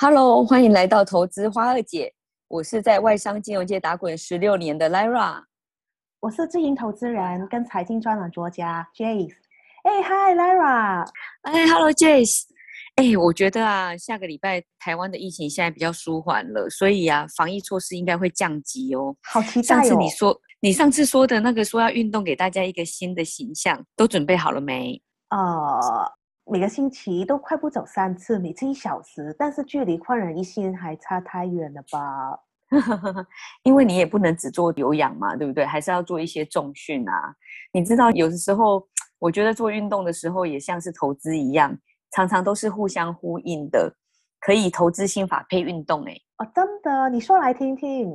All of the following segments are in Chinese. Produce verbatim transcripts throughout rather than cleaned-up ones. Hello， 欢迎来到投资花二姐，我是在外商金融界打滚十六年的 Lara， 我是自营投资人跟财经专栏作家 Jace。哎，嗨 Lara， 哎 ，Hello Jace。哎，我觉得啊，下个礼拜台湾的疫情现在比较舒缓了，所以啊，防疫措施应该会降级哦。好期待哦！上次你说你上次说的那个说要运动给大家一个新的形象，都准备好了没？呃。每个星期都快步走三次，每次一小时，但是距离焕然一新还差太远了吧？因为你也不能只做有氧嘛，对不对？还是要做一些重训啊。你知道，有的时候我觉得做运动的时候也像是投资一样，常常都是互相呼应的，可以投资心法配运动哎、欸。哦，真的，你说来听听。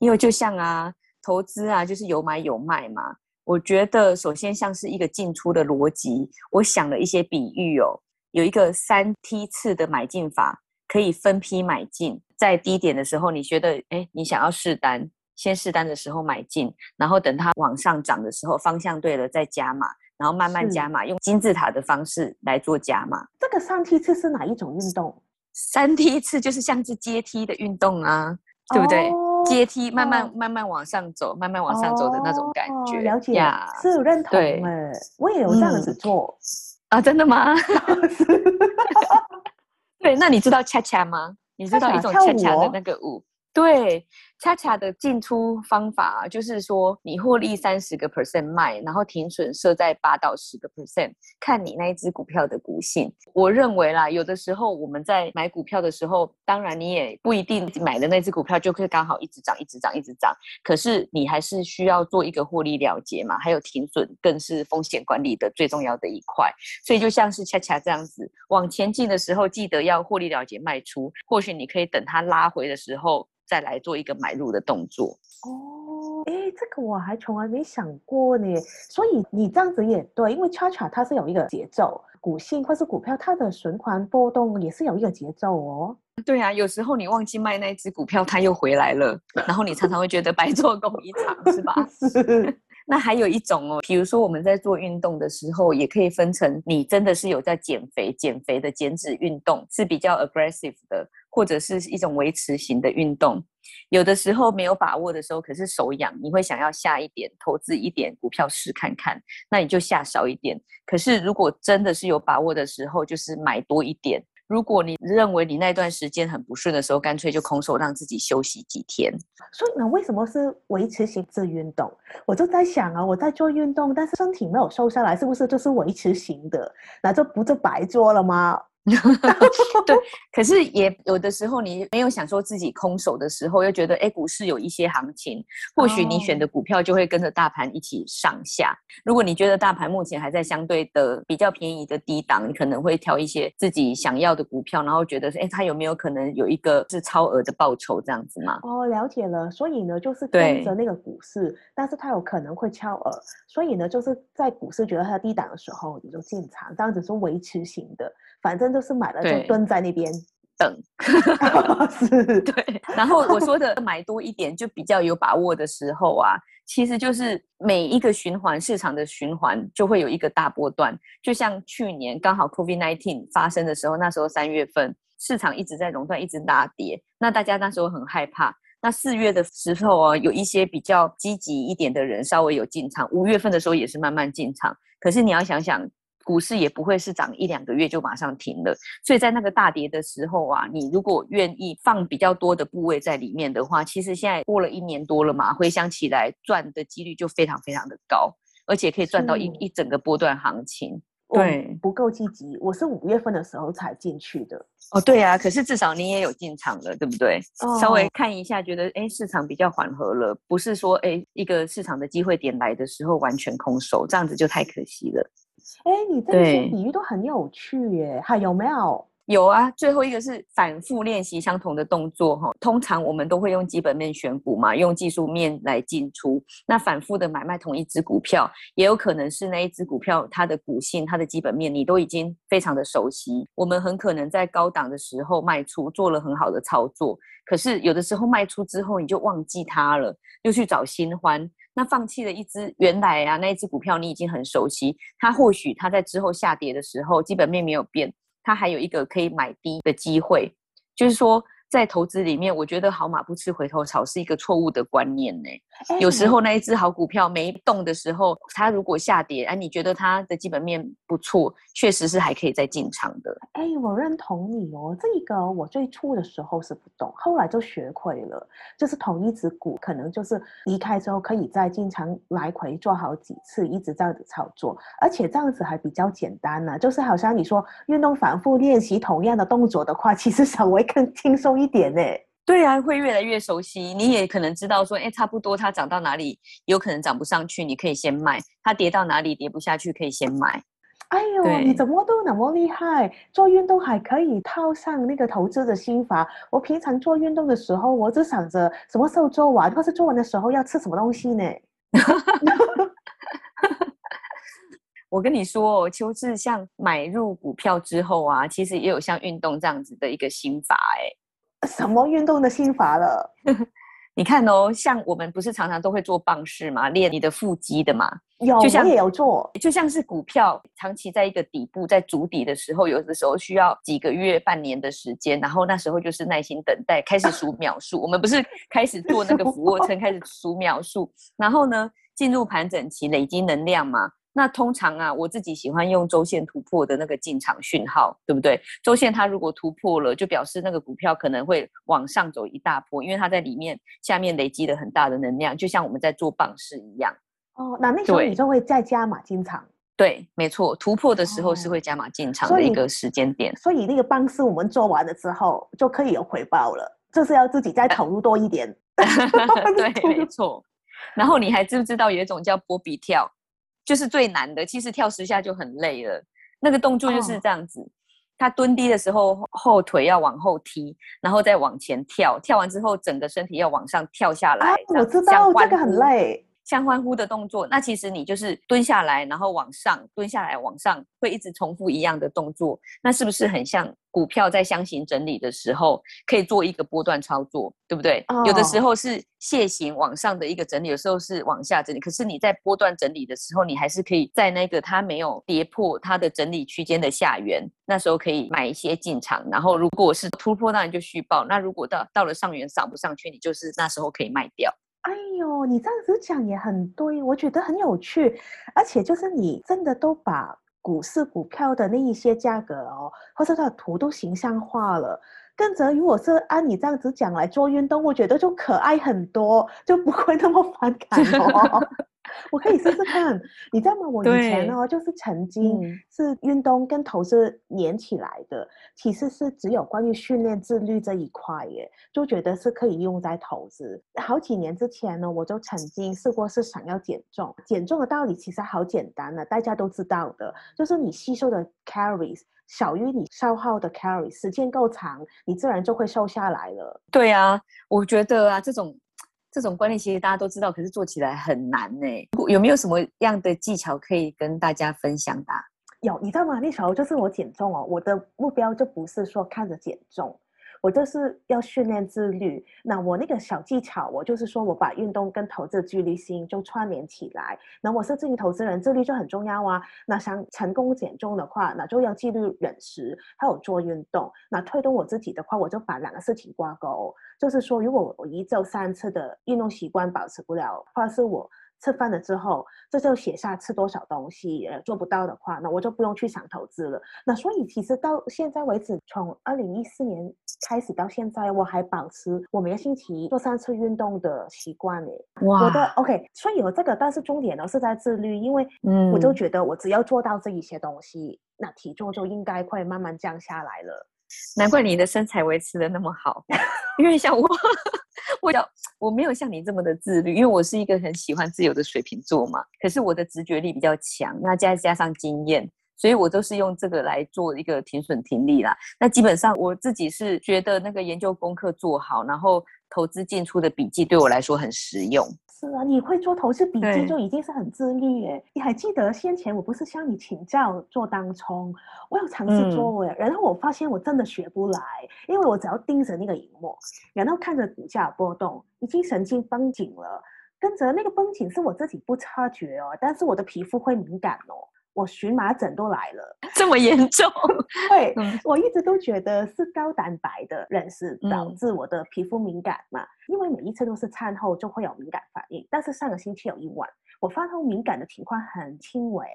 因为就像啊，投资啊，就是有买有卖嘛。我觉得首先像是一个进出的逻辑，我想了一些比喻哦，有一个三梯次的买进法，可以分批买进，在低点的时候你觉得诶你想要试单，先试单的时候买进，然后等它往上涨的时候方向对了再加码，然后慢慢加码，用金字塔的方式来做加码。这个三梯次是哪一种运动？三梯次就是像是阶梯的运动啊，对不对？哦，阶梯慢慢、哦、慢慢往上走，慢慢往上走的那种感觉，哦、了解， yeah， 是认同的。我也有这样子做、嗯、啊，真的吗？对，那你知道恰恰吗？你知道一种恰恰的那个舞？对，恰恰的进出方法就是说，你获利三十个 percent 卖，然后停损设在八到十个 percent， 看你那一只股票的股性。我认为啦，有的时候我们在买股票的时候，当然你也不一定买的那只股票就会刚好一直涨、一直涨、一直涨，可是你还是需要做一个获利了结嘛，还有停损更是风险管理的最重要的一块。所以就像是恰恰这样子，往前进的时候记得要获利了结卖出，或许你可以等它拉回的时候再来做一个买入的动作。哦，诶，这个我还从来没想过呢。所以你这样子也对，因为恰恰它是有一个节奏，股性或是股票它的循环波动也是有一个节奏哦。对啊，有时候你忘记卖那只股票，它又回来了，然后你常常会觉得白做工一场，是吧？是。那还有一种哦，比如说我们在做运动的时候，也可以分成你真的是有在减肥，减肥的减脂运动是比较 aggressive 的，或者是一种维持型的运动。有的时候没有把握的时候，可是手痒，你会想要下一点，投资一点股票试看看，那你就下少一点。可是如果真的是有把握的时候，就是买多一点。如果你认为你那段时间很不顺的时候，干脆就空手让自己休息几天。所以那为什么是维持型的运动？我就在想啊，我在做运动，但是身体没有瘦下来，是不是就是维持型的？那这不就白做了吗？对，可是也有的时候你没有想说自己空手的时候，又觉得哎，股市有一些行情，或许你选的股票就会跟着大盘一起上下。如果你觉得大盘目前还在相对的比较便宜的低档，你可能会挑一些自己想要的股票，然后觉得哎，它有没有可能有一个是超额的报酬这样子嘛？哦，了解了。所以呢，就是跟着那个股市，但是它有可能会超额，所以呢，就是在股市觉得它低档的时候，你就进场，这样子是维持型的，反正。就是买了就蹲在那边等。对，然后我说的买多一点就比较有把握的时候啊，其实就是每一个循环，市场的循环就会有一个大波段，就像去年刚好 COVID 十九 发生的时候，那时候三月份市场一直在熔断，一直大跌，那大家那时候很害怕。那四月的时候啊，有一些比较积极一点的人稍微有进场，五月份的时候也是慢慢进场，可是你要想想股市也不会是涨一两个月就马上停了，所以在那个大跌的时候啊，你如果愿意放比较多的部位在里面的话，其实现在过了一年多了嘛，回想起来赚的几率就非常非常的高，而且可以赚到 一, 一整个波段行情。对，不够积极，我是五月份的时候才进去的。哦，对啊，可是至少你也有进场了，对不对？哦，稍微看一下，觉得哎，市场比较缓和了，不是说哎一个市场的机会点来的时候完全空手，这样子就太可惜了。哎，你这些比喻都很有趣耶，还有没有？有啊，最后一个是反复练习相同的动作、哦、通常我们都会用基本面选股嘛，用技术面来进出，那反复的买卖同一只股票，也有可能是那一只股票它的股性它的基本面你都已经非常的熟悉，我们很可能在高档的时候卖出做了很好的操作，可是有的时候卖出之后你就忘记它了，又去找新欢，那放弃了一只原来啊那一只股票你已经很熟悉，它或许它在之后下跌的时候基本面没有变，它还有一个可以买低的机会。就是说在投资里面我觉得好马不吃回头草是一个错误的观念、欸欸、有时候那一只好股票没动的时候它如果下跌、啊、你觉得它的基本面不错，确实是还可以再进场的、欸、我认同你哦，这一个我最初的时候是不懂，后来就学会了，就是同一只股可能就是离开之后可以再进场来回做好几次，一直这样子操作，而且这样子还比较简单、啊、就是好像你说运动反复练习同样的动作的话，其实稍微更轻松一一点欸、对啊，会越来越熟悉，你也可能知道说、欸、差不多它涨到哪里有可能涨不上去你可以先卖，它跌到哪里跌不下去可以先买。哎呦，你怎么都那么厉害，做运动还可以套上那个投资的心法。我平常做运动的时候我只想着什么时候做完，或是做完的时候要吃什么东西呢。我跟你说、哦、邱志像买入股票之后啊，其实也有像运动这样子的一个心法欸。什么运动的心法了？你看哦，像我们不是常常都会做棒式嘛，练你的腹肌的嘛。有，就像我也有做。就像是股票长期在一个底部，在筑底的时候，有的时候需要几个月半年的时间，然后那时候就是耐心等待，开始数秒数。我们不是开始做那个俯卧撑开始数秒数，然后呢进入盘整期累积能量嘛。那通常啊，我自己喜欢用周线突破的那个进场讯号，对不对？周线它如果突破了，就表示那个股票可能会往上走一大波，因为它在里面下面累积了很大的能量，就像我们在做棒式一样。哦，那那时候你就会再加码进场。对，没错，突破的时候是会加码进场的一个时间点。哦、所以，所以那个棒式我们做完了之后就可以有回报了，就是要自己再投入多一点。对，没错。然后你还知不知道有一种叫波比跳？就是最难的，其实跳十下就很累了，那个动作就是这样子、哦、他蹲低的时候后腿要往后踢，然后再往前跳，跳完之后整个身体要往上跳下来、啊、我知道这个很累，像欢呼的动作。那其实你就是蹲下来然后往上，蹲下来往上，会一直重复一样的动作，那是不是很像股票在箱型整理的时候可以做一个波段操作，对不对、哦、有的时候是楔形往上的一个整理，有时候是往下整理，可是你在波段整理的时候你还是可以在那个它没有跌破它的整理区间的下缘，那时候可以买一些进场，然后如果是突破当然就续报，那如果 到, 到了上缘涨不上去，你就是那时候可以卖掉。哎呦，你这样子讲也很对，我觉得很有趣，而且就是你真的都把股市股票的那一些价格哦，或者它的图都形象化了，跟着如果是按你这样子讲来做运动，我觉得就可爱很多，就不会那么反感哦。我可以试试看，你知道吗？我以前哦，就是曾经是运动跟投资连起来的，其实是只有关于训练自律这一块耶，就觉得是可以用在投资。好几年之前呢，我就曾经试过是想要减重，减重的道理其实好简单了，大家都知道的，就是你吸收的 calories 小于你消耗的 calories， 时间够长，你自然就会瘦下来了。对啊，我觉得啊，这种。这种观念其实大家都知道，可是做起来很难欸。有没有什么样的技巧可以跟大家分享的、啊、有，你知道吗？那时候就是我减重哦，我的目标就不是说看着减重，我就是要训练自律。那我那个小技巧，我就是说我把运动跟投资的自律性就串联起来。那我是自营投资人，自律就很重要啊。那想成功减重的话，那就要纪律饮食，还有做运动。那推动我自己的话，我就把两个事情挂钩。就是说，如果我一周三次的运动习惯保持不了，或是我吃饭了之后，这就写下吃多少东西，呃，做不到的话，那我就不用去想投资了。那所以其实到现在为止，从二零一四年开始到现在，我还保持我每个星期做三次运动的习惯耶。哇！我的 OK， 所以我这个但是重点呢是在自律，因为我就觉得我只要做到这一些东西，那体重就应该会慢慢降下来了。难怪你的身材维持得那么好，因为像我我, 我没有像你这么的自律，因为我是一个很喜欢自由的水瓶座嘛，可是我的直觉力比较强，那再加上经验，所以我都是用这个来做一个停损停利啦。那基本上我自己是觉得那个研究功课做好，然后投资进出的笔记对我来说很实用。是啊，你会做投资笔记就已经是很自律耶。你还记得先前我不是向你请教做当冲，我有尝试做耶、嗯、然后我发现我真的学不来，因为我只要盯着那个荧幕，然后看着股价波动，已经神经绷紧了，跟着那个绷紧是我自己不察觉哦，但是我的皮肤会敏感哦，我荨麻疹都来了，这么严重？对、嗯、我一直都觉得是高蛋白的人士导致我的皮肤敏感嘛、嗯，因为每一次都是餐后就会有敏感反应，但是上个星期有一晚我饭后敏感的情况很轻微，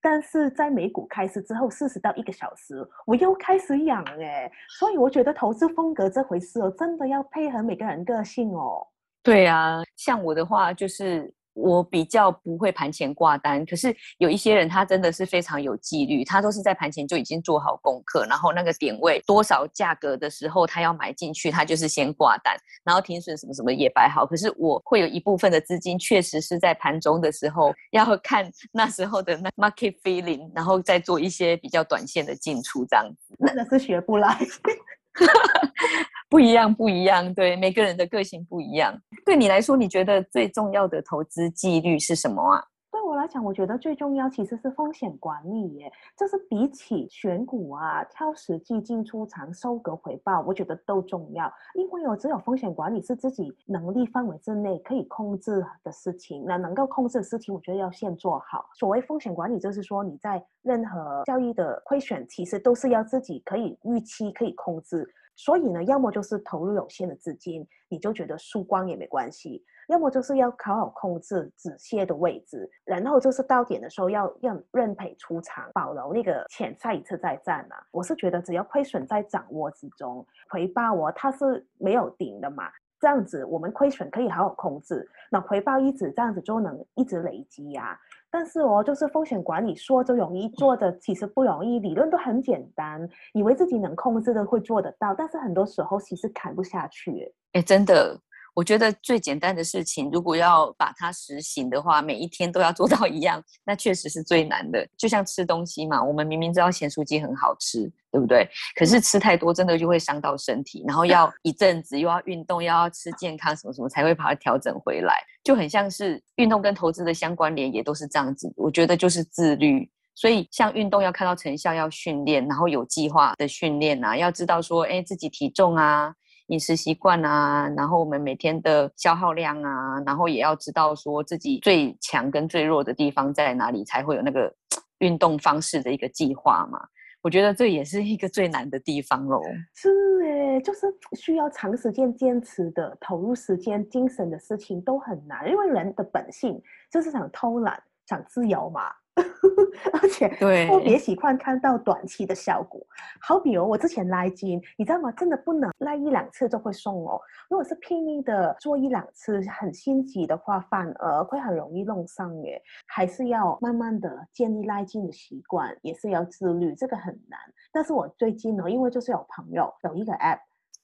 但是在美股开市之后四十到一个小时我又开始痒耶，所以我觉得投资风格这回事、哦、真的要配合每个人个性哦。对啊，像我的话就是我比较不会盘前挂单，可是有一些人他真的是非常有纪律，他都是在盘前就已经做好功课，然后那个点位多少价格的时候他要买进去，他就是先挂单，然后停损什么什么也摆好。可是我会有一部分的资金确实是在盘中的时候要看那时候的 market feeling， 然后再做一些比较短线的进出，这样子真的是学不来。不一样不一样，对，每个人的个性不一样。对你来说，你觉得最重要的投资纪律是什么啊？对我来讲，我觉得最重要其实是风险管理耶，就是比起选股啊、挑时机进出场、收割回报，我觉得都重要。因为我只有风险管理是自己能力范围之内可以控制的事情，那能够控制的事情我觉得要先做好。所谓风险管理就是说你在任何交易的亏损其实都是要自己可以预期、可以控制，所以呢，要么就是投入有限的资金，你就觉得输光也没关系；要么就是要好好控制止泻的位置，然后就是到点的时候要认认赔出场，保留那个钱下一次再战嘛、啊。我是觉得只要亏损在掌握之中，回报我、哦、它是没有顶的嘛。这样子我们亏损可以好好控制，那回报一直这样子就能一直累积啊。但是哦，就是风险管理说就容易，做的其实不容易，理论都很简单，以为自己能控制的会做得到，但是很多时候其实砍不下去。哎，真的，我觉得最简单的事情如果要把它实行的话，每一天都要做到一样，那确实是最难的。就像吃东西嘛，我们明明知道咸酥鸡很好吃，对不对？可是吃太多真的就会伤到身体，然后要一阵子又要运动，又要吃健康什么什么才会把它调整回来，就很像是运动跟投资的相关联也都是这样子。我觉得就是自律，所以像运动要看到成效要训练，然后有计划的训练啊，要知道说哎，自己体重啊、饮食习惯啊，然后我们每天的消耗量啊，然后也要知道说自己最强跟最弱的地方在哪里，才会有那个运动方式的一个计划嘛。我觉得这也是一个最难的地方咯。是耶，就是需要长时间坚持的、投入时间、精神的事情都很难，因为人的本性就是想偷懒、想自由嘛。而且特别喜欢看到短期的效果，好比哦，我之前拉筋，你知道吗？真的不能拉一两次就会松哦。如果是拼命的做一两次，很心急的话，反而会很容易弄伤耶。还是要慢慢的建立拉筋的习惯，也是要自律，这个很难。但是我最近呢，因为就是有朋友有一个 app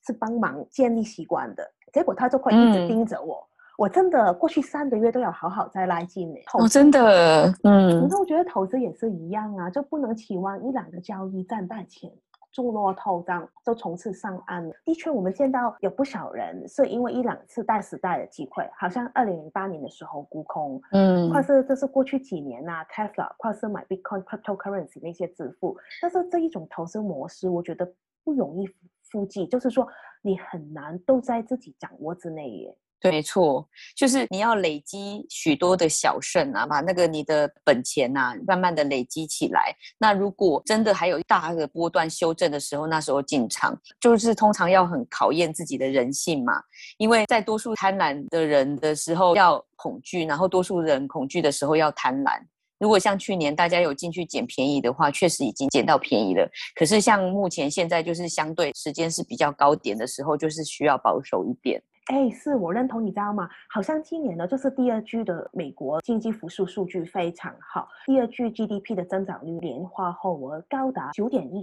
是帮忙建立习惯的，结果他就会一直盯着我。嗯，我真的过去三个月都要好好再拉近耶。哦，真的，嗯。然后我觉得投资也是一样啊，就不能期望一两个交易站在前中落透这样就从此上岸了。的确我们见到有不少人是因为一两次大时代的机会，好像二零零八年的时候沽空，嗯，或是就是过去几年啊 Tesla 或是买 Bitcoin Cryptocurrency 那些致富，但是这一种投资模式我觉得不容易复制，就是说你很难都在自己掌握之内耶。对，没错，就是你要累积许多的小胜啊，把那个你的本钱啊慢慢的累积起来。那如果真的还有大的波段修正的时候，那时候进场就是通常要很考验自己的人性嘛，因为在多数贪婪的人的时候要恐惧，然后多数人恐惧的时候要贪婪。如果像去年大家有进去捡便宜的话，确实已经捡到便宜了，可是像目前现在就是相对时间是比较高点的时候，就是需要保守一点。哎，是我认同，你知道吗？好像今年呢，就是第二季的美国经济复苏数据非常好，第二季 G D P 的增长率连花后我高达 百分之九点一。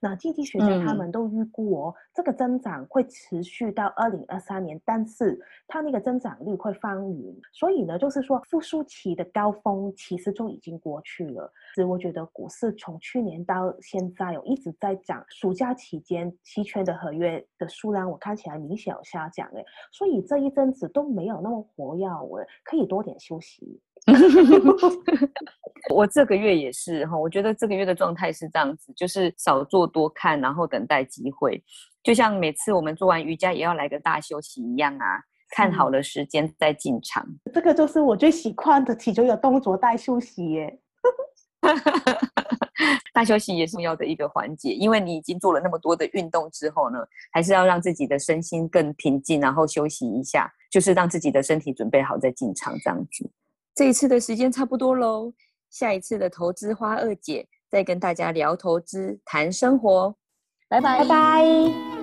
那经济学家他们都预估哦，嗯、这个增长会持续到二零二三年，但是它那个增长率会翻云。所以呢，就是说复苏期的高峰其实就已经过去了。我觉得股市从去年到现在有、哦、一直在涨，暑假期间期权的合约的数量我看起来明显有下降。所以这一阵子都没有那么活跃，可以多点休息。我这个月也是，我觉得这个月的状态是这样子，就是少做多看，然后等待机会，就像每次我们做完瑜伽也要来个大休息一样啊，看好了时间再进场。这个就是我最喜欢的其中一个动作，带休息耶。大休息也是重要的一个环节，因为你已经做了那么多的运动之后呢，还是要让自己的身心更平静，然后休息一下，就是让自己的身体准备好再进场这样子。这一次的时间差不多咯，下一次的投资花二姐再跟大家聊投资谈生活，拜拜拜拜。